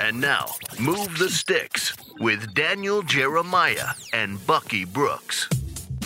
And now, Move the Sticks with Daniel Jeremiah and Bucky Brooks.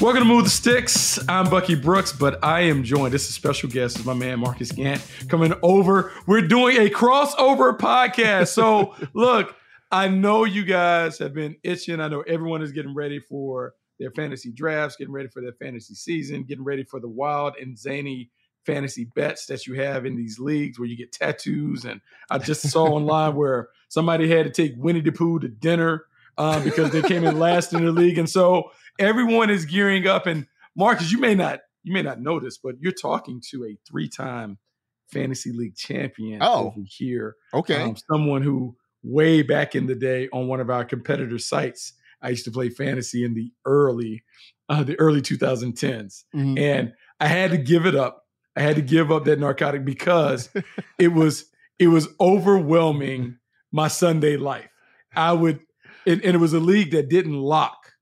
Welcome to Move the Sticks. I'm Bucky Brooks, but I am joined. This is a special guest. It's my man, Marcas Grant, coming over. We're doing a crossover podcast. So, look, I know you guys have been itching. I know everyone is getting ready for their fantasy drafts, getting ready for their fantasy season, getting ready for the wild and zany fantasy bets that you have in these leagues where you get tattoos. And I just saw online where somebody had to take Winnie the Pooh to dinner because they came in last in the league. And so everyone is gearing up. And Marcas, you may not know this, but you're talking to a three-time fantasy league champion over here. Okay. Someone who way back in the day on one of our competitor sites, I used to play fantasy in the early 2010s. Mm-hmm. And I had to give it up. I had to give up that narcotic because it was overwhelming my Sunday life. It was a league that didn't lock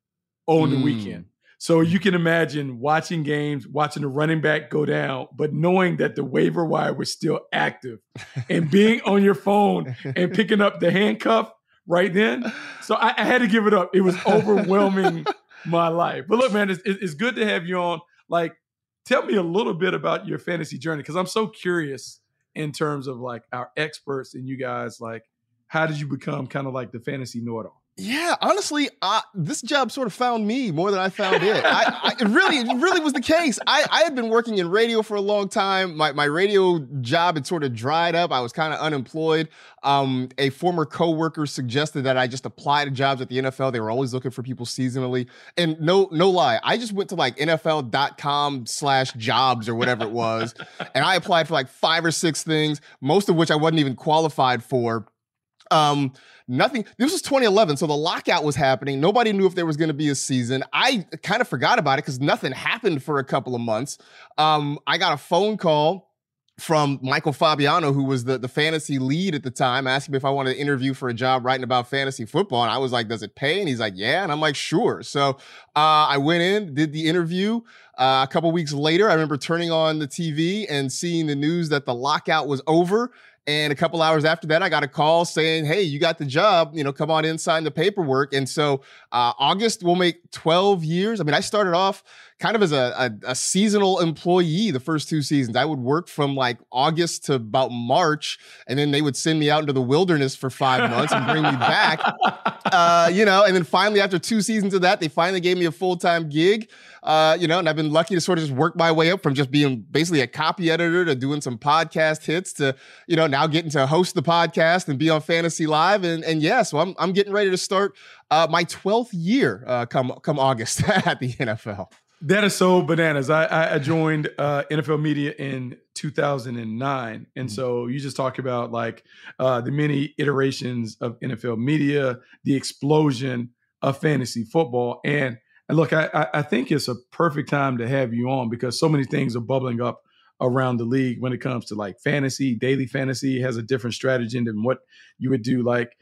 on the weekend. So you can imagine watching games, watching the running back go down, but knowing that the waiver wire was still active and being on your phone and picking up the handcuff right then. So I had to give it up. It was overwhelming my life. But look, man, it's good to have you on. Like, tell me a little bit about your fantasy journey, because I'm so curious in terms of like our experts and you guys. Like, how did you become kind of like the fantasy know-it-all? Yeah, honestly, this job sort of found me more than I found it. It really was the case. I had been working in radio for a long time. My radio job had sort of dried up. I was kind of unemployed. A former coworker suggested that I just apply to jobs at the NFL. They were always looking for people seasonally. And no lie, I just went to like NFL.com/jobs or whatever it was. And I applied for like 5 or 6 things, most of which I wasn't even qualified for. Nothing. This was 2011, so the lockout was happening. Nobody knew if there was going to be a season. I kind of forgot about it because nothing happened for a couple of months. I got a phone call from Michael Fabiano, who was the fantasy lead at the time, asking me if I wanted to interview for a job writing about fantasy football. And I was like, does it pay? And he's like, yeah. And I'm like, sure. So I went in, did the interview. A couple weeks later, I remember turning on the TV and seeing the news that the lockout was over. And a couple hours after that, I got a call saying, hey, you got the job, come on in, sign the paperwork. And so August will make 12 years. I mean, I started off kind of as a seasonal employee the first 2 seasons. I would work from like August to about March, and then they would send me out into the wilderness for 5 months and bring me back, and then finally after 2 seasons of that, they finally gave me a full-time gig, and I've been lucky to sort of just work my way up from just being basically a copy editor to doing some podcast hits to, now getting to host the podcast and be on Fantasy Live. So I'm getting ready to start my 12th year come August at the NFL. That is so bananas. I joined NFL Media in 2009. And so you just talk about like the many iterations of NFL Media, the explosion of fantasy football. And look, I think it's a perfect time to have you on because so many things are bubbling up around the league when it comes to like fantasy. Daily fantasy has a different strategy than what you would do like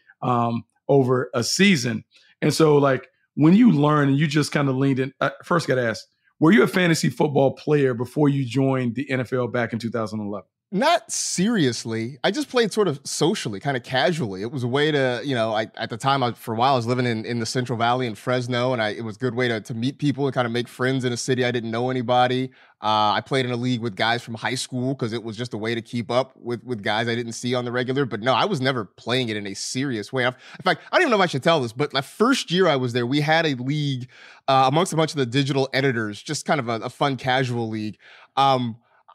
over a season. And so like, when you learn and you just kind of leaned in, I first got to ask, were you a fantasy football player before you joined the NFL back in 2011? Not seriously. I just played sort of socially, kind of casually. It was a way to, at the time, I was living in the Central Valley in Fresno, and it was a good way to meet people and kind of make friends in a city I didn't know anybody. I played in a league with guys from high school because it was just a way to keep up with guys I didn't see on the regular. But no, I was never playing it in a serious way. In fact, I don't even know if I should tell this, but my first year I was there, we had a league amongst a bunch of the digital editors, just kind of a fun casual league.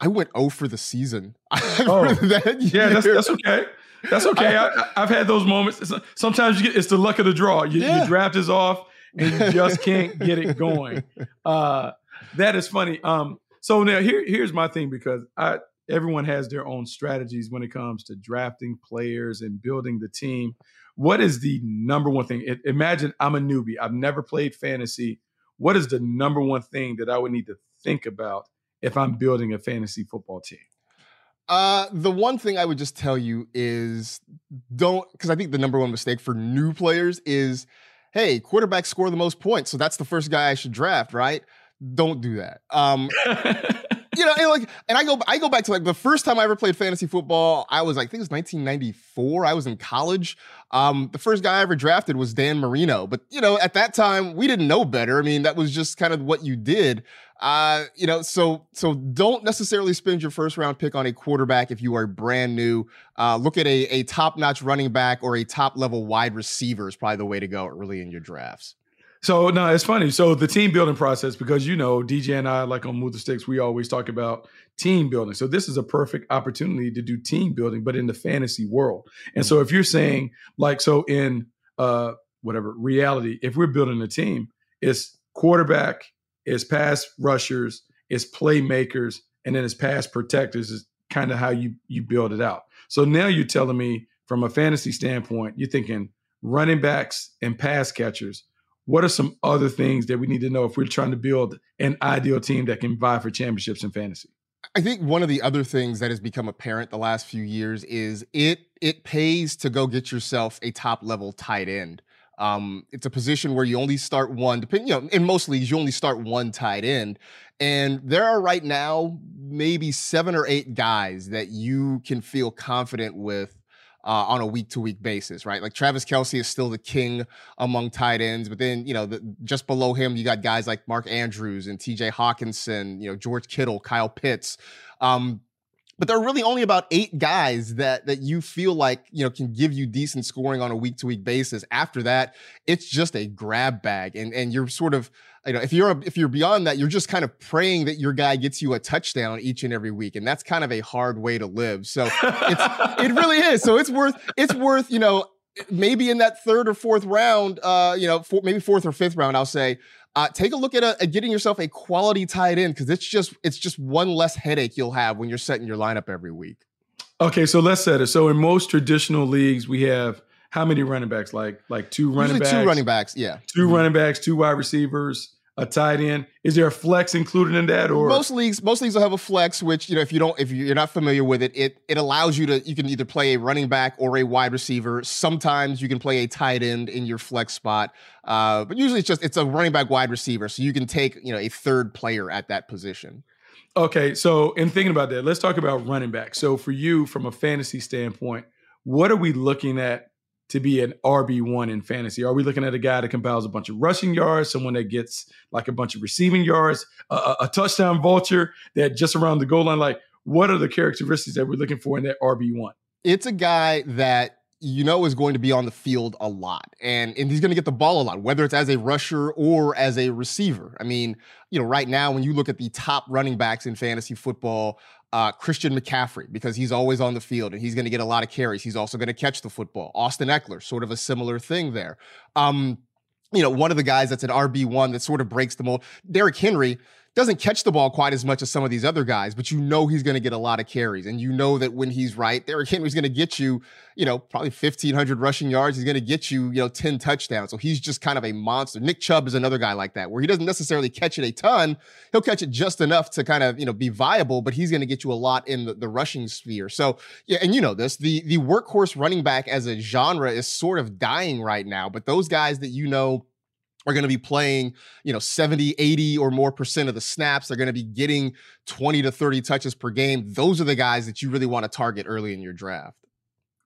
I went 0 for the season. That's okay. That's okay. I've had those moments. Sometimes it's the luck of the draw. Your draft is off and you just can't get it going. That is funny. So now here's my thing, because I everyone has their own strategies when it comes to drafting players and building the team. What is the number one thing? Imagine I'm a newbie. I've never played fantasy. What is the number one thing that I would need to think about if I'm building a fantasy football team? The one thing I would just tell you is because I think the number one mistake for new players is, hey, quarterbacks score the most points, so that's the first guy I should draft, right? Don't do that. You know, and I go back to like the first time I ever played fantasy football. I think it was 1994. I was in college. The first guy I ever drafted was Dan Marino, but you know, at that time we didn't know better. I mean, that was just kind of what you did. You know, so don't necessarily spend your first round pick on a quarterback if you are brand new. Look at a top-notch running back or a top-level wide receiver is probably the way to go early in your drafts. So, no, it's funny. So the team building process, because, you know, DJ and I, like on Move the Sticks, we always talk about team building. So this is a perfect opportunity to do team building, but in the fantasy world. And so if you're saying like, so in whatever reality, if we're building a team, it's quarterback, it's pass rushers, it's playmakers, and then it's pass protectors is kind of how you build it out. So now you're telling me from a fantasy standpoint, you're thinking running backs and pass catchers. What are some other things that we need to know if we're trying to build an ideal team that can vie for championships in fantasy? I think one of the other things that has become apparent the last few years is it pays to go get yourself a top-level tight end. It's a position where you only start one, depending, you know, in most leagues, you only start one tight end. And there are right now maybe 7 or 8 guys that you can feel confident with on a week-to-week basis, right? Like Travis Kelce is still the king among tight ends, but then, you know, just below him, you got guys like Mark Andrews and TJ Hawkinson, you know, George Kittle, Kyle Pitts. But there are really only about 8 guys that you feel like, you know, can give you decent scoring on a week-to-week basis. After that, it's just a grab bag. And you're sort of, you know, if you're beyond that, you're just kind of praying that your guy gets you a touchdown each and every week. And that's kind of a hard way to live. So it really is. So it's worth, you know, maybe in that 3rd or 4th round, you know, maybe 4th or 5th round, I'll say, take a look at getting yourself a quality tight end, because it's just one less headache you'll have when you're setting your lineup every week. Okay, so let's set it. So in most traditional leagues, we have how many running backs? Like 2 running backs. 2 running backs, yeah. 2 running backs, 2 wide receivers, a tight end. Is there a flex included in that? Or most leagues will have a flex, which, you know, if you're not familiar with it, it allows you you can either play a running back or a wide receiver. Sometimes you can play a tight end in your flex spot, but usually it's a running back, wide receiver, so you can take, you know, a 3rd player at that position. Okay, so in thinking about that, let's talk about running back. So for you, from a fantasy standpoint, what are we looking at to be an RB1 in fantasy? Are we looking at a guy that compiles a bunch of rushing yards, someone that gets like a bunch of receiving yards, a touchdown vulture that just around the goal line? Like, what are the characteristics that we're looking for in that RB1? It's a guy that you know is going to be on the field a lot, and he's going to get the ball a lot, whether it's as a rusher or as a receiver. I mean, you know, right now when you look at the top running backs in fantasy football, Christian McCaffrey, because he's always on the field and he's going to get a lot of carries. He's also going to catch the football. Austin Eckler, sort of a similar thing there. You know, one of the guys that's an RB1 that sort of breaks the mold, Derrick Henry, doesn't catch the ball quite as much as some of these other guys, but you know he's going to get a lot of carries. And you know that when he's right, Derrick Henry's going to get you, you know, probably 1,500 rushing yards. He's going to get you, you know, 10 touchdowns. So he's just kind of a monster. Nick Chubb is another guy like that, where he doesn't necessarily catch it a ton. He'll catch it just enough to kind of, you know, be viable, but he's going to get you a lot in the rushing sphere. So, yeah, and you know this, the workhorse running back as a genre is sort of dying right now, but those guys that you know are going to be playing, you know, 70-80 or more % of the snaps. They're going to be getting 20 to 30 touches per game. Those are the guys that you really want to target early in your draft.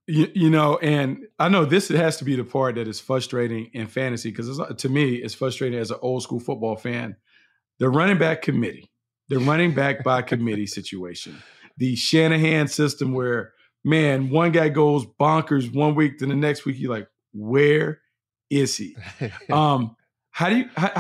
You know, and I know this has to be the part that is frustrating in fantasy, because to me, it's frustrating as an old school football fan. The running back committee, the running back by committee situation, the Shanahan system where, man, one guy goes bonkers one week, then the next week you're like, where is he? How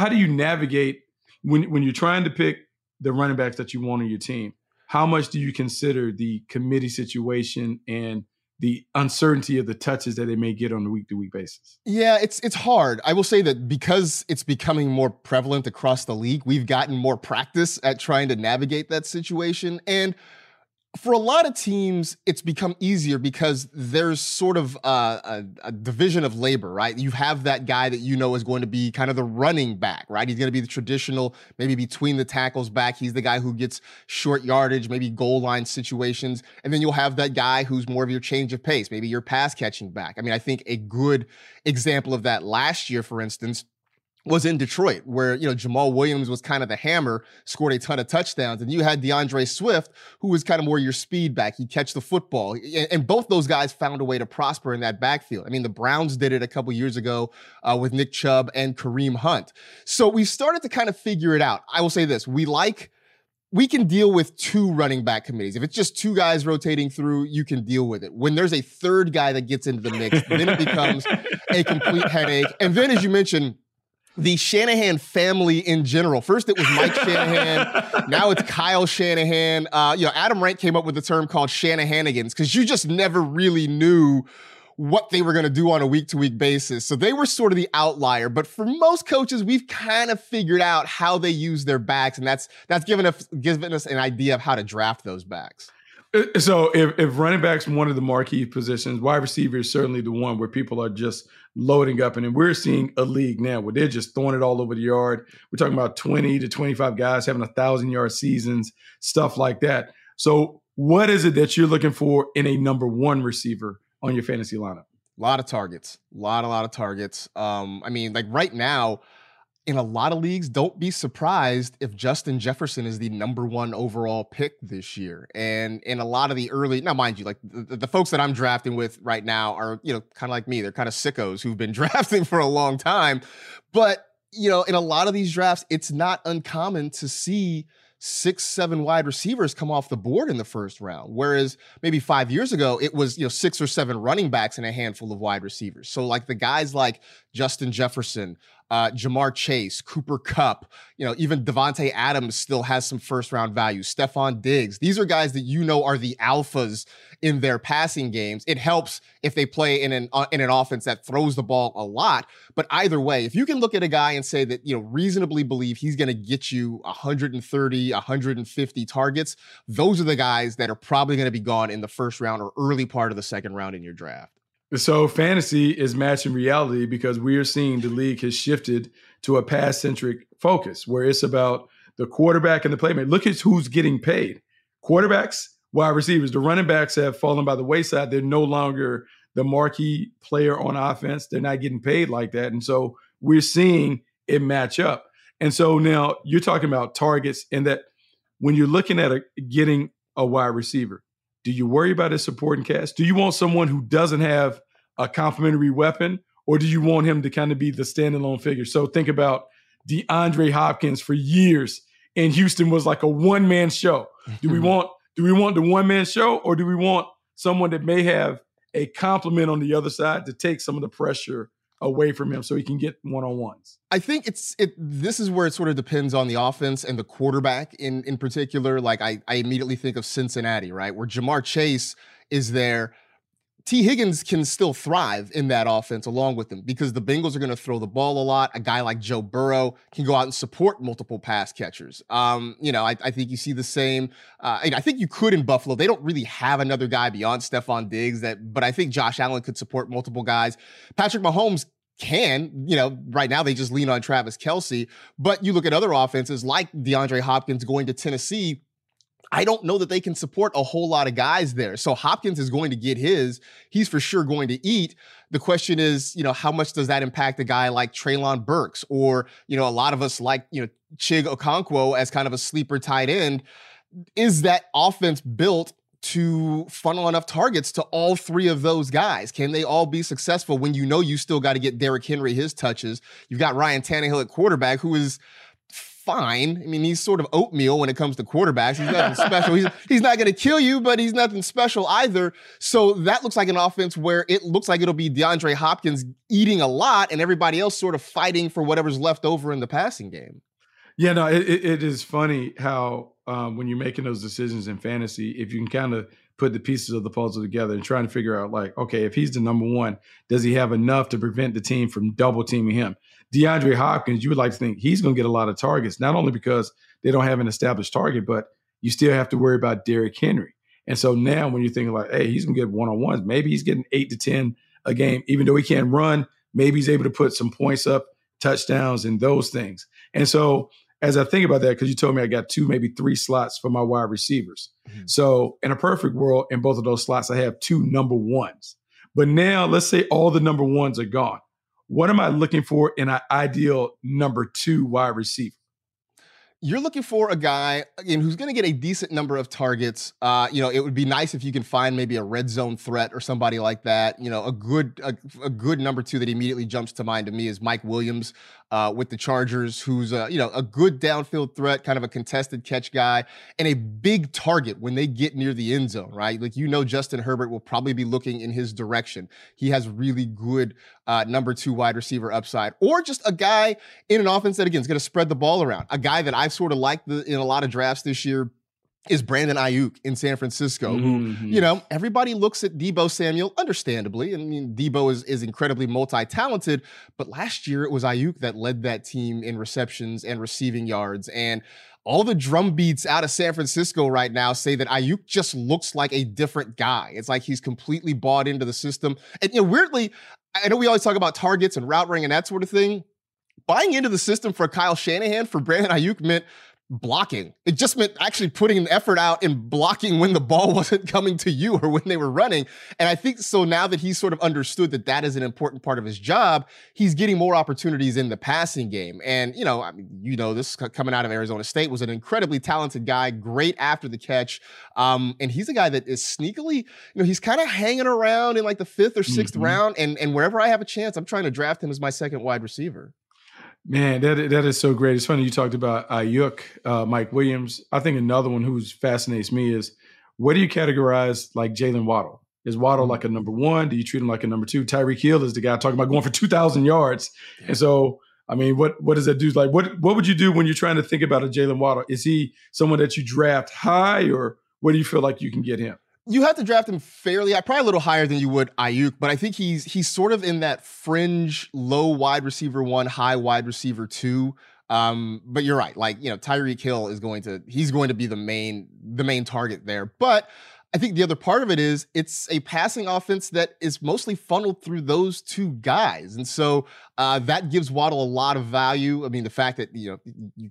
do you navigate when you're trying to pick the running backs that you want on your team? How much do you consider the committee situation and the uncertainty of the touches that they may get on a week-to-week basis? Yeah, it's hard. I will say that because it's becoming more prevalent across the league, we've gotten more practice at trying to navigate that situation. And for a lot of teams, it's become easier because there's sort of a division of labor, right? You have that guy that you know is going to be kind of the running back, right? He's going to be the traditional, maybe between the tackles back. He's the guy who gets short yardage, maybe goal line situations. And then you'll have that guy who's more of your change of pace, maybe your pass catching back. I mean, I think a good example of that last year, for instance, was in Detroit, where, you know, Jamal Williams was kind of the hammer, scored a ton of touchdowns, and you had DeAndre Swift, who was kind of more your speed back. He'd catch the football, and both those guys found a way to prosper in that backfield. I mean, the Browns did it a couple years ago with Nick Chubb and Kareem Hunt. So we started to kind of figure it out. I will say this, we can deal with two running back committees. If it's just two guys rotating through, you can deal with it. When there's a third guy that gets into the mix, then it becomes a complete headache. And then, as you mentioned, the Shanahan family in general. First, it was Mike Shanahan. Now it's Kyle Shanahan. You know, Adam Rank came up with a term called Shanahanigans because you just never really knew what they were going to do on a week-to-week basis. So they were sort of the outlier. But for most coaches, we've kind of figured out how they use their backs, and that's given us an idea of how to draft those backs. So if running back's one of the marquee positions, wide receiver is certainly the one where people are just loading up. And then we're seeing a league now where they're just throwing it all over the yard. We're talking about 20 to 25 guys having 1,000-yard seasons, stuff like that. So what is it that you're looking for in a number one receiver on your fantasy lineup? A lot of targets, a lot of targets. I mean, like right now, in a lot of leagues, don't be surprised if Justin Jefferson is the number one overall pick this year. And in a lot of the early, now mind you, like the folks that I'm drafting with right now are, you know, kind of like me. They're kind of sickos who've been drafting for a long time. But, you know, in a lot of these drafts, it's not uncommon to see 6-7 wide receivers come off the board in the first round, whereas maybe 5 years ago it was, you know, 6 or 7 running backs and a handful of wide receivers. So like the guys like Justin Jefferson, Jamar Chase, Cooper Kupp, you know, even Devontae Adams still has some first round value. Stephon Diggs. These are guys that you know are the alphas in their passing games. It helps if they play in an offense that throws the ball a lot. But either way, if you can look at a guy and say that, you know, reasonably believe he's going to get you 130, 150 targets, those are the guys that are probably going to be gone in the first round or early part of the second round in your draft. So fantasy is matching reality because we are seeing the league has shifted to a pass-centric focus where it's about the quarterback and the playmaker. Look at who's getting paid. Quarterbacks, wide receivers. The running backs have fallen by the wayside. They're no longer the marquee player on offense. They're not getting paid like that. And so we're seeing it match up. And so now you're talking about targets, and that when you're looking at getting a wide receiver, do you worry about his supporting cast? Do you want someone who doesn't have a complementary weapon, or do you want him to kind of be the standalone figure? So think about DeAndre Hopkins for years in Houston was like a one-man show. Do we want the one-man show, or do we want someone that may have a complement on the other side to take some of the pressure away from him so he can get one-on-ones? I think this is where it sort of depends on the offense and the quarterback in particular. Like I immediately think of Cincinnati, right? Where Jamar Chase is there. T. Higgins can still thrive in that offense along with him because the Bengals are going to throw the ball a lot. A guy like Joe Burrow can go out and support multiple pass catchers. You know, I think you see the same. I think you could in Buffalo. They don't really have another guy beyond Stephon Diggs, but I think Josh Allen could support multiple guys. Patrick Mahomes can, you know, right now they just lean on Travis Kelce. But you look at other offenses like DeAndre Hopkins going to Tennessee, I don't know that they can support a whole lot of guys there. So Hopkins is going to get his. He's for sure going to eat. The question is, you know, how much does that impact a guy like Treylon Burks or, you know, a lot of us like, you know, Chig Okonkwo as kind of a sleeper tight end? Is that offense built to funnel enough targets to all three of those guys? Can they all be successful when you know you still got to get Derrick Henry his touches? You've got Ryan Tannehill at quarterback, who is fine. I mean, he's sort of oatmeal when it comes to quarterbacks. He's nothing special. He's not going to kill you, but he's nothing special either. So that looks like an offense where it looks like it'll be DeAndre Hopkins eating a lot and everybody else sort of fighting for whatever's left over in the passing game. Yeah, no, it is funny how when you're making those decisions in fantasy, if you can kind of put the pieces of the puzzle together and trying to figure out like, okay, if he's the number one, does he have enough to prevent the team from double teaming him? DeAndre Hopkins, you would like to think he's going to get a lot of targets, not only because they don't have an established target, but you still have to worry about Derrick Henry. And so now when you think like, hey, he's going to get one-on-ones, maybe he's getting 8 to 10 a game, even though he can't run, maybe he's able to put some points up, touchdowns, and those things. And so as I think about that, because you told me I got 2, maybe 3 slots for my wide receivers. Mm-hmm. So in a perfect world, in both of those slots, I have 2 number ones. But now let's say all the number ones are gone. What am I looking for in an ideal number 2 wide receiver? You're looking for a guy, again, who's going to get a decent number of targets. It would be nice if you can find maybe a red zone threat or somebody like that. You know, a good number 2 that immediately jumps to mind to me is Mike Williams with the Chargers, who's a good downfield threat, kind of a contested catch guy, and a big target when they get near the end zone, right? Like, Justin Herbert will probably be looking in his direction. He has really good number 2 wide receiver upside, or just a guy in an offense that, again, is going to spread the ball around. A guy that I've sort of liked in a lot of drafts this year is Brandon Ayuk in San Francisco, mm-hmm. who, everybody looks at Deebo Samuel, understandably. I mean, Deebo is incredibly multi-talented, but last year it was Ayuk that led that team in receptions and receiving yards. And all the drumbeats out of San Francisco right now say that Ayuk just looks like a different guy. It's like he's completely bought into the system. And, weirdly, I know we always talk about targets and route running and that sort of thing. Buying into the system for Kyle Shanahan for Brandon Ayuk meant blocking. It just meant actually putting an effort out and blocking when the ball wasn't coming to you or when they were running. And I think so now that he's sort of understood that that is an important part of his job, he's getting more opportunities in the passing game. And, this coming out of Arizona State was an incredibly talented guy, great after the catch. And he's a guy that is sneakily, he's kind of hanging around in like the 5th or 6th mm-hmm. round. And wherever I have a chance, I'm trying to draft him as my second wide receiver. Man, that is so great. It's funny you talked about Ayuk, Mike Williams. I think another one who fascinates me is, what do you categorize like Jalen Waddle? Is Waddle like a number 1? Do you treat him like a number 2? Tyreek Hill is the guy talking about going for 2,000 yards. Yeah. And so, I mean, what does that do? Like, what would you do when you're trying to think about a Jalen Waddle? Is he someone that you draft high, or what do you feel like you can get him? You have to draft him fairly, probably a little higher than you would Ayuk, but I think he's sort of in that fringe low wide receiver 1, high wide receiver 2. But you're right. Like, Tyreek Hill is he's going to be the main target there. But I think the other part of it is it's a passing offense that is mostly funneled through those 2 guys. And so that gives Waddle a lot of value. I mean, the fact that, you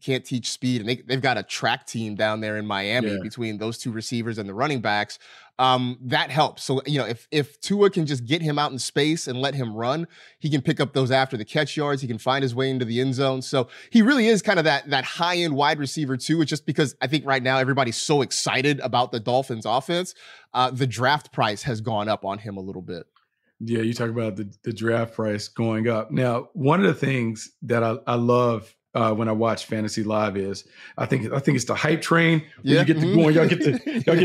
can't teach speed, and they've got a track team down there in Miami yeah. between those 2 receivers and the running backs, that helps. So, if Tua can just get him out in space and let him run, he can pick up those after the catch yards. He can find his way into the end zone. So he really is kind of that high-end wide receiver too. It's just because I think right now everybody's so excited about the Dolphins offense. The draft price has gone up on him a little bit. Yeah, you talk about the draft price going up. Now, one of the things that I love when I watch Fantasy Live is I think it's the hype train. Yeah. You get to going, y'all get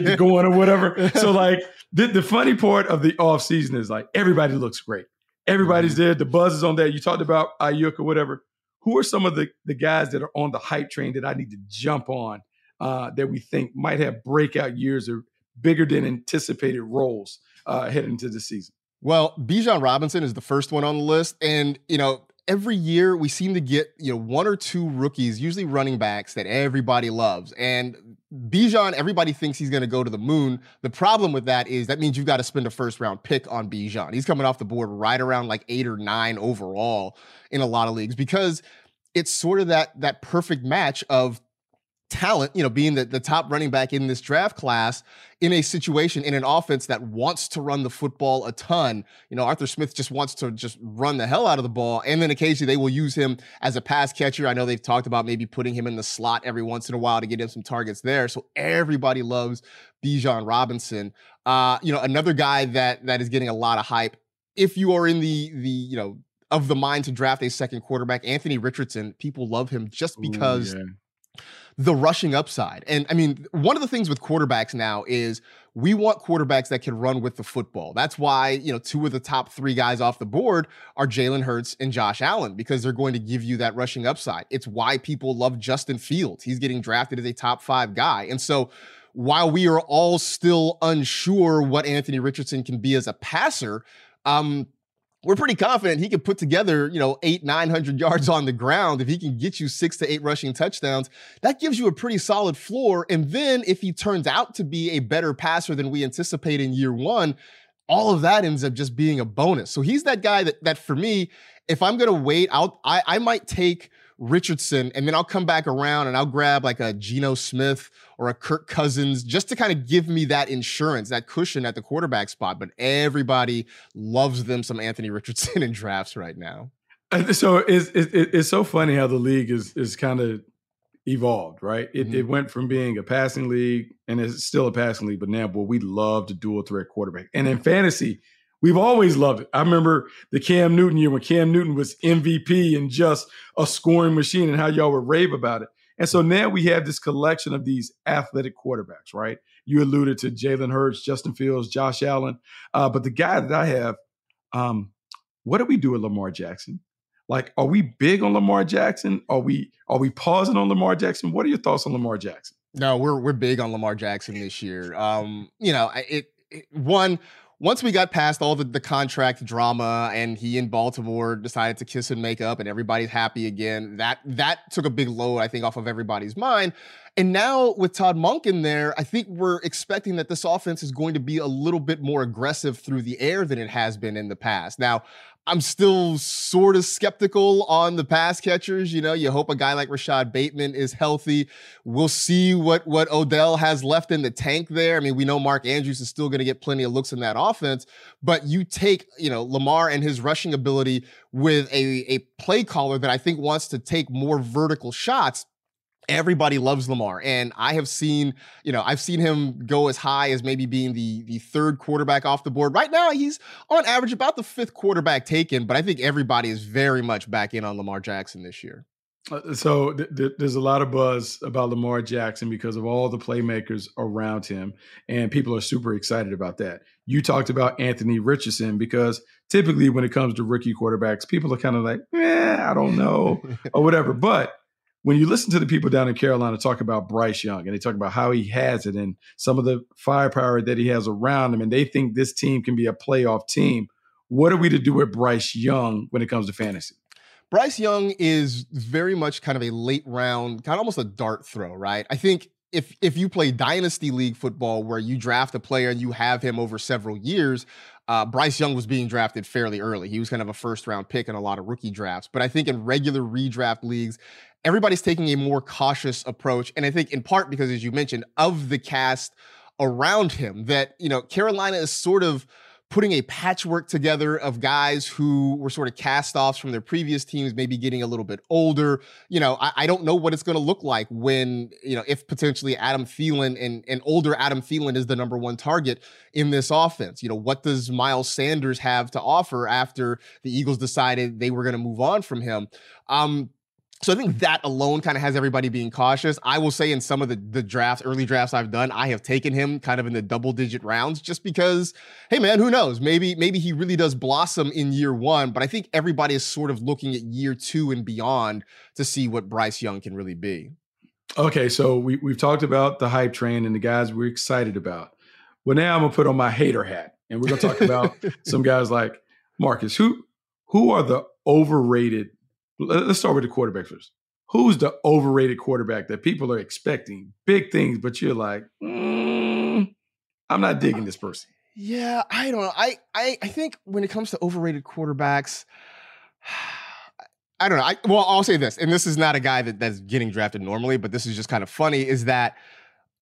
to going or whatever. So like the funny part of the off season is like everybody looks great. Everybody's there. The buzz is on that. You talked about Ayuk or whatever. Who are some of the guys that are on the hype train that I need to jump on that we think might have breakout years or bigger than anticipated roles heading into the season? Well, Bijan Robinson is the first one on the list. And, every year we seem to get, 1 or 2 rookies, usually running backs, that everybody loves. And Bijan, everybody thinks he's going to go to the moon. The problem with that is that means you've got to spend a first-round pick on Bijan. He's coming off the board right around like 8 or 9 overall in a lot of leagues, because it's sort of that perfect match of talent, being the top running back in this draft class in a situation, in an offense that wants to run the football a ton. Arthur Smith just wants to just run the hell out of the ball. And then occasionally they will use him as a pass catcher. I know they've talked about maybe putting him in the slot every once in a while to get him some targets there. So everybody loves Bijan Robinson. Another guy that is getting a lot of hype, if you are in the of the mind to draft a second quarterback, Anthony Richardson. People love him just because the rushing upside. And I mean, one of the things with quarterbacks now is we want quarterbacks that can run with the football. That's why, 2 of the top 3 guys off the board are Jalen Hurts and Josh Allen, because they're going to give you that rushing upside. It's why people love Justin Fields. He's getting drafted as a top 5 guy. And so while we are all still unsure what Anthony Richardson can be as a passer, we're pretty confident he could put together, 800-900 yards on the ground. If he can get you 6 to 8 rushing touchdowns, that gives you a pretty solid floor. And then if he turns out to be a better passer than we anticipate in year one, all of that ends up just being a bonus. So he's that guy that for me, if I'm going to wait, I might take Richardson, and then I'll come back around and I'll grab like a Geno Smith or a Kirk Cousins just to kind of give me that insurance, that cushion at the quarterback spot. But everybody loves them some Anthony Richardson in drafts right now. So it's so funny how the league is kind of evolved, right? It went from being a passing league, and it's still a passing league, but now, boy, we love the dual threat quarterback. And in fantasy, we've always loved it. I remember the Cam Newton year when Cam Newton was MVP and just a scoring machine, and how y'all would rave about it. And so now we have this collection of these athletic quarterbacks, right? You alluded to Jalen Hurts, Justin Fields, Josh Allen. But the guy that I have, what do we do with Lamar Jackson? Like, are we big on Lamar Jackson? Are we pausing on Lamar Jackson? What are your thoughts on Lamar Jackson? No, we're big on Lamar Jackson this year. Once we got past all the contract drama and he in Baltimore decided to kiss and make up and everybody's happy again, that took a big load, I think, off of everybody's mind. And now with Todd Monk in there, I think we're expecting that this offense is going to be a little bit more aggressive through the air than it has been in the past. Now, I'm still sort of skeptical on the pass catchers. You hope a guy like Rashad Bateman is healthy. We'll see what Odell has left in the tank there. I mean, we know Mark Andrews is still going to get plenty of looks in that offense, but you take, Lamar and his rushing ability with a play caller that I think wants to take more vertical shots. Everybody loves Lamar, and I have seen, I've seen him go as high as maybe being the third quarterback off the board. Right now, he's on average about the fifth quarterback taken, but I think everybody is very much back in on Lamar Jackson this year. So there's a lot of buzz about Lamar Jackson because of all the playmakers around him, and people are super excited about that. You talked about Anthony Richardson because typically when it comes to rookie quarterbacks, people are kind of like, I don't know, or whatever, but when you listen to the people down in Carolina talk about Bryce Young, and they talk about how he has it and some of the firepower that he has around him, and they think this team can be a playoff team, what are we to do with Bryce Young when it comes to fantasy? Bryce Young is very much kind of a late round, kind of almost a dart throw, right? I think if you play dynasty league football where you draft a player and you have him over several years, Bryce Young was being drafted fairly early. He was kind of a first round pick in a lot of rookie drafts. But I think in regular redraft leagues, everybody's taking a more cautious approach. And I think in part because, as you mentioned, of the cast around him, that, Carolina is sort of putting a patchwork together of guys who were sort of cast-offs from their previous teams, maybe getting a little bit older. I don't know what it's going to look like when, if potentially Adam Thielen and older Adam Thielen is the number one target in this offense. What does Miles Sanders have to offer after the Eagles decided they were going to move on from him? So I think that alone kind of has everybody being cautious. I will say in some of the drafts, early drafts I've done, I have taken him kind of in the double-digit rounds just because, hey, man, who knows? Maybe he really does blossom in year one, but I think everybody is sort of looking at year two and beyond to see what Bryce Young can really be. Okay, so we've talked about the hype train and the guys we're excited about. Well, now I'm going to put on my hater hat, and we're going to talk about some guys like Marcus. Who are the overrated – let's start with the quarterback first. Who's the overrated quarterback that people are expecting big things, but you're like, I'm not digging this person? Yeah, I don't know. I think when it comes to overrated quarterbacks, I don't know. I'll say this, and this is not a guy that's getting drafted normally, but this is just kind of funny, is that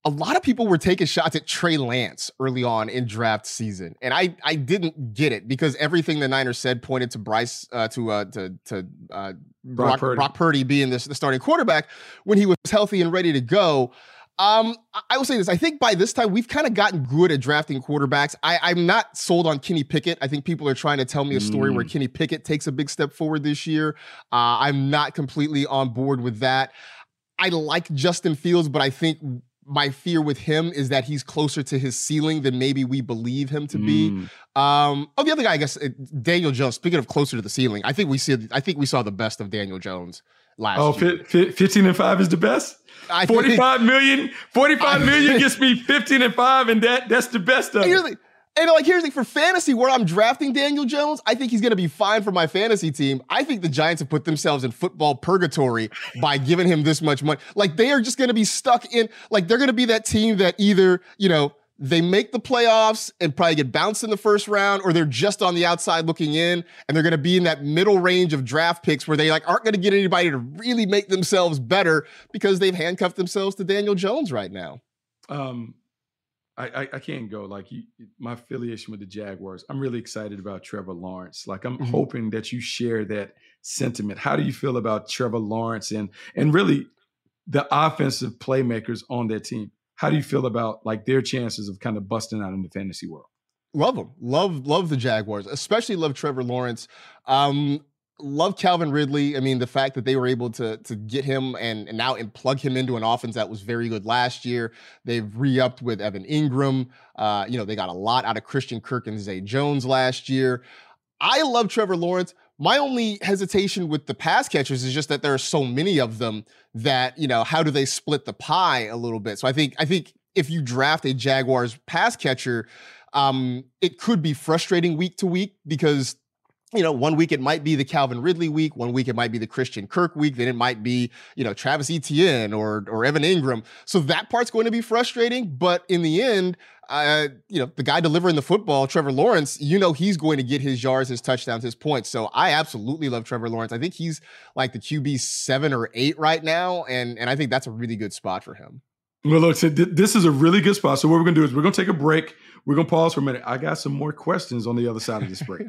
a lot of people were taking shots at Trey Lance early on in draft season, and I didn't get it because everything the Niners said pointed to Bryce to Brock Purdy being the starting quarterback when he was healthy and ready to go. I will say this. I think by this time, we've kind of gotten good at drafting quarterbacks. I'm not sold on Kenny Pickett. I think people are trying to tell me a story where Kenny Pickett takes a big step forward this year. I'm not completely on board with that. I like Justin Fields, but I think my fear with him is that he's closer to his ceiling than maybe we believe him to be. The other guy, I guess, Daniel Jones. Speaking of closer to the ceiling, I think we saw the best of Daniel Jones last year. 15-5 is the best. 45 million gets me 15-5, and that's the best of it. And like, here's the thing, for fantasy, where I'm drafting Daniel Jones, I think he's going to be fine for my fantasy team. I think the Giants have put themselves in football purgatory by giving him this much money. Like, they are just going to be stuck in, like, they're going to be that team that either, you know, they make the playoffs and probably get bounced in the first round, or they're just on the outside looking in, and they're going to be in that middle range of draft picks where they like aren't going to get anybody to really make themselves better because they've handcuffed themselves to Daniel Jones right now. I can't go. Like, my affiliation with the Jaguars, I'm really excited about Trevor Lawrence. Like, I'm hoping that you share that sentiment. How do you feel about Trevor Lawrence and really the offensive playmakers on their team? How do you feel about like their chances of kind of busting out in the fantasy world? Love them. Love the Jaguars, especially love Trevor Lawrence. Love Calvin Ridley. I mean, the fact that they were able to get him and now and plug him into an offense that was very good last year. They've re-upped with Evan Ingram. You know, they got a lot out of Christian Kirk and Zay Jones last year. I love Trevor Lawrence. My only hesitation with the pass catchers is just that there are so many of them that, you know, how do they split the pie a little bit? So I think if you draft a Jaguars pass catcher, it could be frustrating week to week because, you know, one week it might be the Calvin Ridley week, one week it might be the Christian Kirk week, then it might be, you know, Travis Etienne or Evan Ingram. So that part's going to be frustrating, but in the end, you know, the guy delivering the football, Trevor Lawrence, you know, he's going to get his yards, his touchdowns, his points. So I absolutely love Trevor Lawrence. I think he's like the QB 7 or 8 right now. And I think that's a really good spot for him. Well, look, so this is a really good spot. So what we're going to do is we're going to take a break. We're going to pause for a minute. I got some more questions on the other side of this break.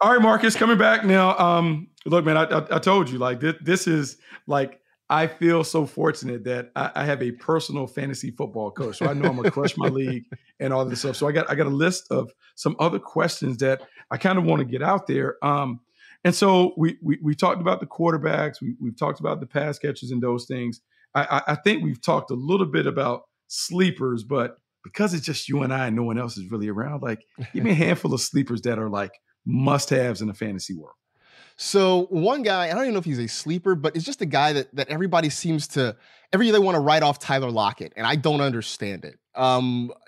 All right, Marcus, coming back now. Look, man, I told you, like, this is like, I feel so fortunate that I have a personal fantasy football coach, so I know I'm gonna crush my league and all this stuff. So I got a list of some other questions that I kind of want to get out there. And so we talked about the quarterbacks, we've talked about the pass catchers and those things. I think we've talked a little bit about sleepers, but because it's just you and I and no one else is really around, like, give me a handful of sleepers that are like must-haves in the fantasy world. So one guy, I don't even know if he's a sleeper, but it's just a guy that everybody seems to, every year they want to write off Tyler Lockett, and I don't understand it.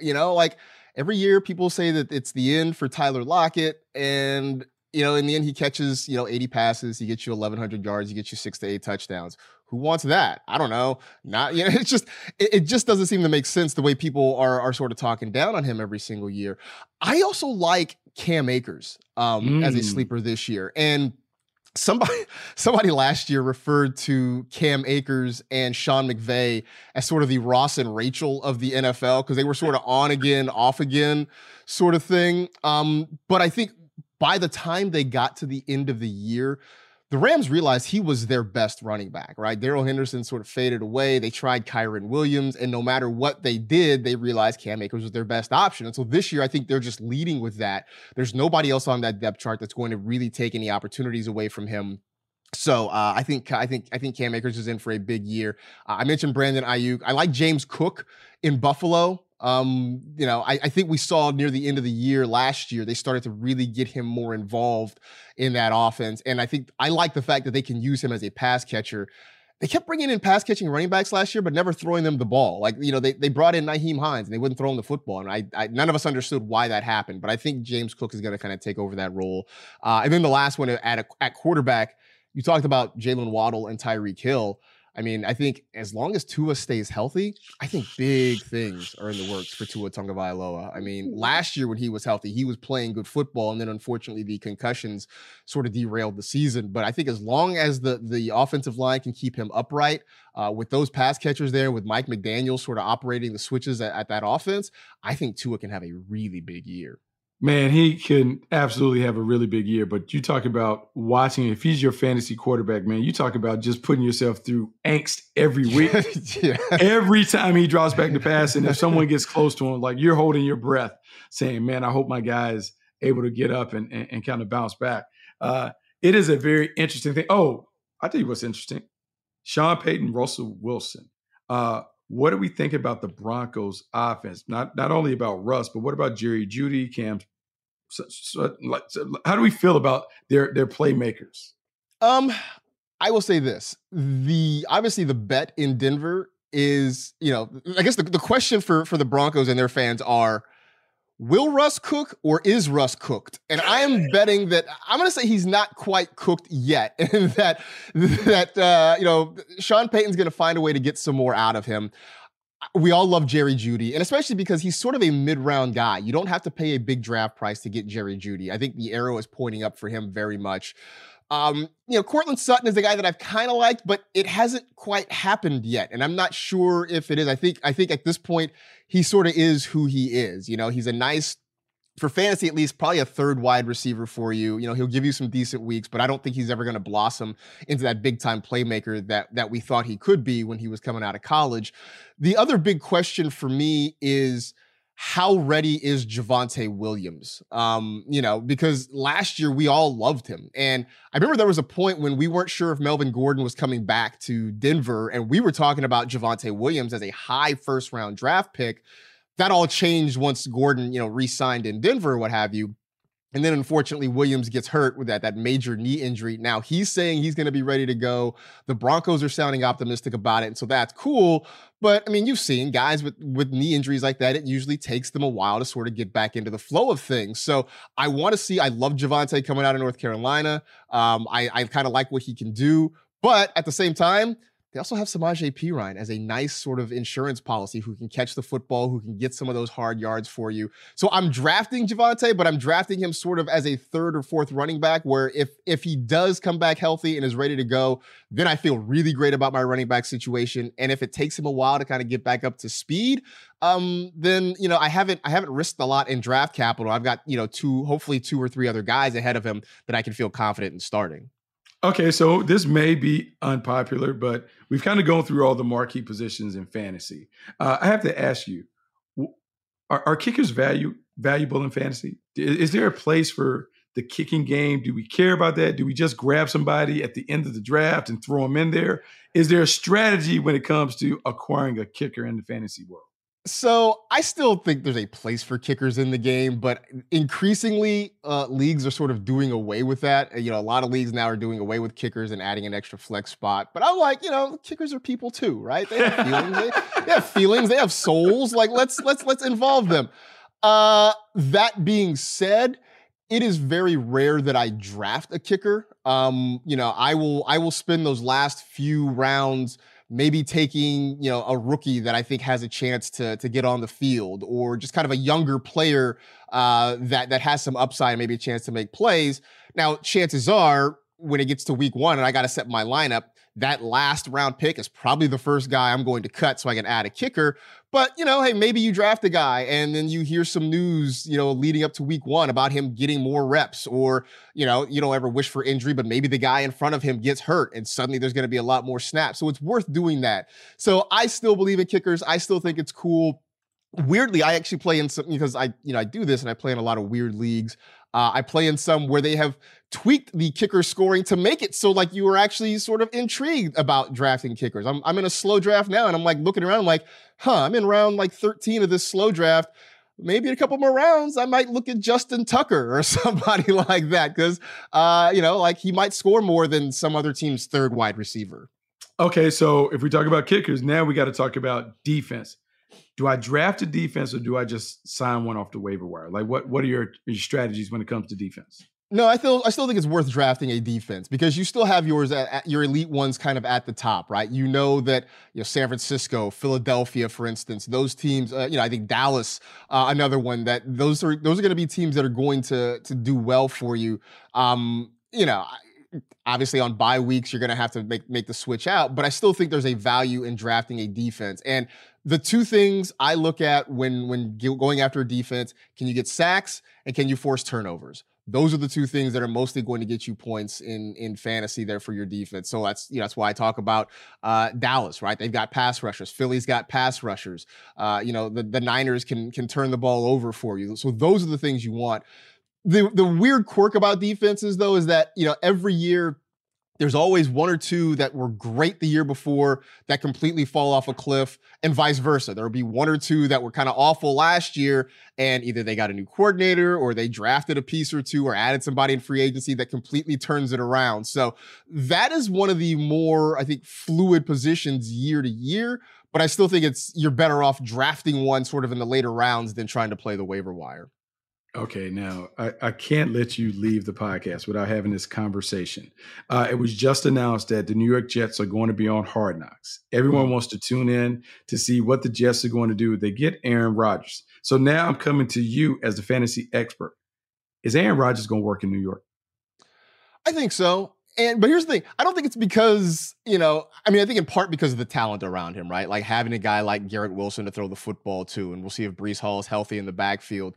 You know, like every year people say that it's the end for Tyler Lockett, and, you know, in the end he catches, you know, 80 passes, he gets you 1,100 yards, he gets you 6 to 8 touchdowns. Who wants that? I don't know. Not, you know, it's just, it just doesn't seem to make sense the way people are sort of talking down on him every single year. I also like Cam Akers as a sleeper this year, and Somebody last year referred to Cam Akers and Sean McVay as sort of the Ross and Rachel of the NFL because they were sort of on again, off again sort of thing. But I think by the time they got to the end of the year, the Rams realized he was their best running back, right? Darrell Henderson sort of faded away. They tried Kyron Williams, and no matter what they did, they realized Cam Akers was their best option. And so this year, I think they're just leading with that. There's nobody else on that depth chart that's going to really take any opportunities away from him. So I think Cam Akers is in for a big year. I mentioned Brandon Ayuk. I like James Cook in Buffalo. You know, I think we saw near the end of the year last year, they started to really get him more involved in that offense. And I think I like the fact that they can use him as a pass catcher. They kept bringing in pass catching running backs last year, but never throwing them the ball. Like, you know, they brought in Nyheim Hines and they wouldn't throw him the football. And I none of us understood why that happened, but I think James Cook is going to kind of take over that role. And then the last one at quarterback, you talked about Jalen Waddle and Tyreek Hill. I mean, I think as long as Tua stays healthy, I think big things are in the works for Tua Tagovailoa. I mean, last year when he was healthy, he was playing good football, and then unfortunately the concussions sort of derailed the season. But I think as long as the offensive line can keep him upright, with those pass catchers there, with Mike McDaniel sort of operating the switches at that offense, I think Tua can have a really big year. Man, he can absolutely have a really big year. But you talk about watching, if he's your fantasy quarterback, man, you talk about just putting yourself through angst every week. Yeah. Every time he drops back to pass, and if someone gets close to him, like, you're holding your breath saying, man, I hope my guy is able to get up and kind of bounce back. It is a very interesting thing. Oh, I'll tell you what's interesting. Sean Payton, Russell Wilson. What do we think about the Broncos offense? Not only about Russ, but what about Jerry Jeudy, Cam? How do we feel about their playmakers? I will say this: obviously the bet in Denver is, I guess the question for the Broncos and their fans are, will Russ cook or is Russ cooked? And I am betting that I'm going to say he's not quite cooked yet, and that Sean Payton's going to find a way to get some more out of him. We all love Jerry Jeudy, and especially because he's sort of a mid-round guy. You don't have to pay a big draft price to get Jerry Jeudy. I think the arrow is pointing up for him very much. Cortland Sutton is the guy that I've kind of liked, but it hasn't quite happened yet, and I'm not sure if it is. I think at this point, he sort of is who he is. He's a nice, for fantasy at least, probably a third wide receiver for you. He'll give you some decent weeks, but I don't think he's ever going to blossom into that big-time playmaker that we thought he could be when he was coming out of college. The other big question for me is, how ready is Javonte Williams? Because last year we all loved him. And I remember there was a point when we weren't sure if Melvin Gordon was coming back to Denver, and we were talking about Javonte Williams as a high first-round draft pick. That all changed once Gordon, re-signed in Denver or what have you. And then, unfortunately, Williams gets hurt with that major knee injury. Now he's saying he's going to be ready to go. The Broncos are sounding optimistic about it, and so that's cool. But, you've seen guys with knee injuries like that. It usually takes them a while to sort of get back into the flow of things. So I love Javonte coming out of North Carolina. I kind of like what he can do. But at the same time, they also have Samaje Perine as a nice sort of insurance policy who can catch the football, who can get some of those hard yards for you. So I'm drafting Javonte, but I'm drafting him sort of as a third or fourth running back, where if he does come back healthy and is ready to go, then I feel really great about my running back situation. And if it takes him a while to kind of get back up to speed, then, I haven't risked a lot in draft capital. I've got, hopefully two or three other guys ahead of him that I can feel confident in starting. Okay, so this may be unpopular, but we've kind of gone through all the marquee positions in fantasy. I have to ask you, are kickers valuable in fantasy? Is there a place for the kicking game? Do we care about that? Do we just grab somebody at the end of the draft and throw them in there? Is there a strategy when it comes to acquiring a kicker in the fantasy world? So I still think there's a place for kickers in the game, but increasingly leagues are sort of doing away with that. A lot of leagues now are doing away with kickers and adding an extra flex spot. But I'm like, kickers are people too, right? They have feelings. They have feelings. They have souls. Like, let's involve them. That being said, it is very rare that I draft a kicker. I will spend those last few rounds maybe taking, a rookie that I think has a chance to get on the field, or just kind of a younger player that has some upside, maybe a chance to make plays. Now, chances are when it gets to week one and I got to set my lineup, that last round pick is probably the first guy I'm going to cut so I can add a kicker. But, hey, maybe you draft a guy and then you hear some news, leading up to week one about him getting more reps, or, you don't ever wish for injury, but maybe the guy in front of him gets hurt and suddenly there's going to be a lot more snaps. So it's worth doing that. So I still believe in kickers. I still think it's cool. Weirdly, I actually play in some, because I do this and I play in a lot of weird leagues. I play in some where they have tweaked the kicker scoring to make it so, like, you were actually sort of intrigued about drafting kickers. I'm in a slow draft now, and I'm like looking around, like, I'm in round like 13 of this slow draft. Maybe in a couple more rounds, I might look at Justin Tucker or somebody like that, because he might score more than some other team's third wide receiver. Okay, so if we talk about kickers, now we got to talk about defense. Do I draft a defense, or do I just sign one off the waiver wire? Like, what are your strategies when it comes to defense? No, I still think it's worth drafting a defense, because you still have yours at your elite ones kind of at the top, right? San Francisco, Philadelphia, for instance, those teams. I think Dallas, another one, that those are going to be teams that are going to do well for you. Obviously on bye weeks you're going to have to make the switch out, but I still think there's a value in drafting a defense. And the two things I look at when going after a defense, can you get sacks and can you force turnovers? Those are the two things that are mostly going to get you points in fantasy there for your defense. So that's, you know, that's why I talk about Dallas, right? They've got pass rushers. Philly's got pass rushers. The Niners can turn the ball over for you. So those are the things you want. The weird quirk about defenses, though, is that, you know, every year there's always one or two that were great the year before that completely fall off a cliff, and vice versa. There'll be one or two that were kind of awful last year, and either they got a new coordinator or they drafted a piece or two or added somebody in free agency that completely turns it around. So that is one of the more, I think, fluid positions year to year, but I still think it's, you're better off drafting one sort of in the later rounds than trying to play the waiver wire. Okay, now I can't let you leave the podcast without having this conversation. It was just announced that the New York Jets are going to be on Hard Knocks. Everyone wants to tune in to see what the Jets are going to do. They get Aaron Rodgers. So now I'm coming to you as the fantasy expert. Is Aaron Rodgers going to work in New York? I think so. But here's the thing. I don't think it's because, you know, I mean, I think in part because of the talent around him, right? Like having a guy like Garrett Wilson to throw the football to, and we'll see if Breece Hall is healthy in the backfield.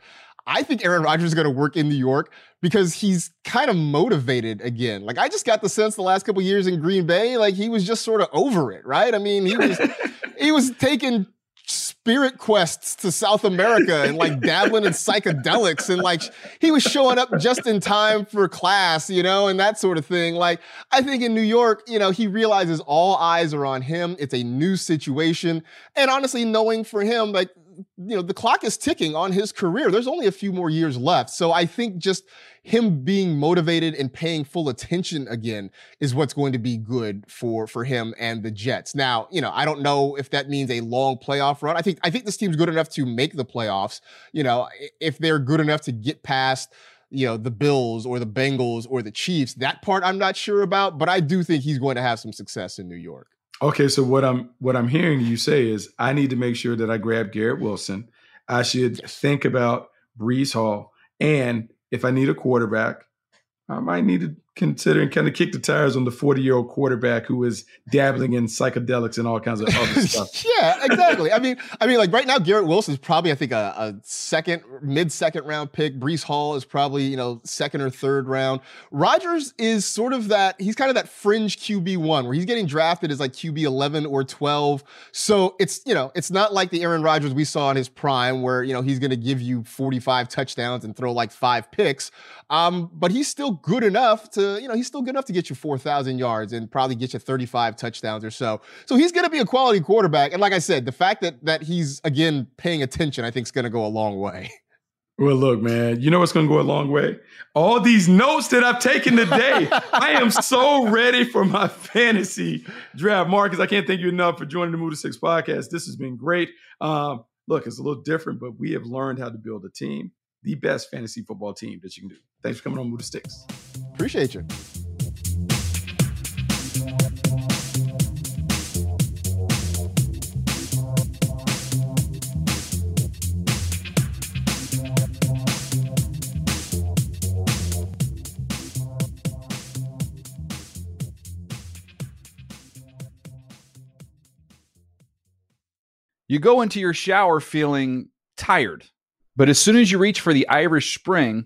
I think Aaron Rodgers is going to work in New York because he's kind of motivated again. Like, I just got the sense the last couple of years in Green Bay, like he was just sort of over it, right? I mean, he was taking spirit quests to South America and like dabbling in psychedelics, and like he was showing up just in time for class, you know, and that sort of thing. Like, I think in New York, you know, he realizes all eyes are on him. It's a new situation. And honestly, knowing for him, like, you know, the clock is ticking on his career. There's only a few more years left. So I think just him being motivated and paying full attention again is what's going to be good for him and the Jets. Now, you know, I don't know if that means a long playoff run. I think this team's good enough to make the playoffs. You know, if they're good enough to get past, you know, the Bills or the Bengals or the Chiefs, that part I'm not sure about, but I do think he's going to have some success in New York. Okay, so what I'm hearing you say is I need to make sure that I grab Garrett Wilson. I should think about Breece Hall. And if I need a quarterback, I might need to consider and kind of kick the tires on the 40-year-old quarterback who is dabbling in psychedelics and all kinds of other stuff. Yeah, exactly. I mean, like right now, Garrett Wilson is probably, I think, a mid-second round pick. Breece Hall is probably, you know, second or third round. Rodgers is sort of that, he's kind of that fringe QB1 where he's getting drafted as like QB 11 or 12. So it's, you know, it's not like the Aaron Rodgers we saw in his prime where, you know, he's going to give you 45 touchdowns and throw like 5 picks. But he's still good enough to, you know, he's still good enough to get you 4,000 yards and probably get you 35 touchdowns or so. So he's going to be a quality quarterback. And like I said, the fact that he's, again, paying attention, I think is going to go a long way. Well, look, man, you know what's going to go a long way? All these notes that I've taken today. I am so ready for my fantasy draft. Marcas, I can't thank you enough for joining the Move the Sticks podcast. This has been great. Look, it's a little different, but we have learned how to build a team, the best fantasy football team that you can do. Thanks for coming on Move the Sticks. Appreciate you. You go into your shower feeling tired, but as soon as you reach for the Irish Spring,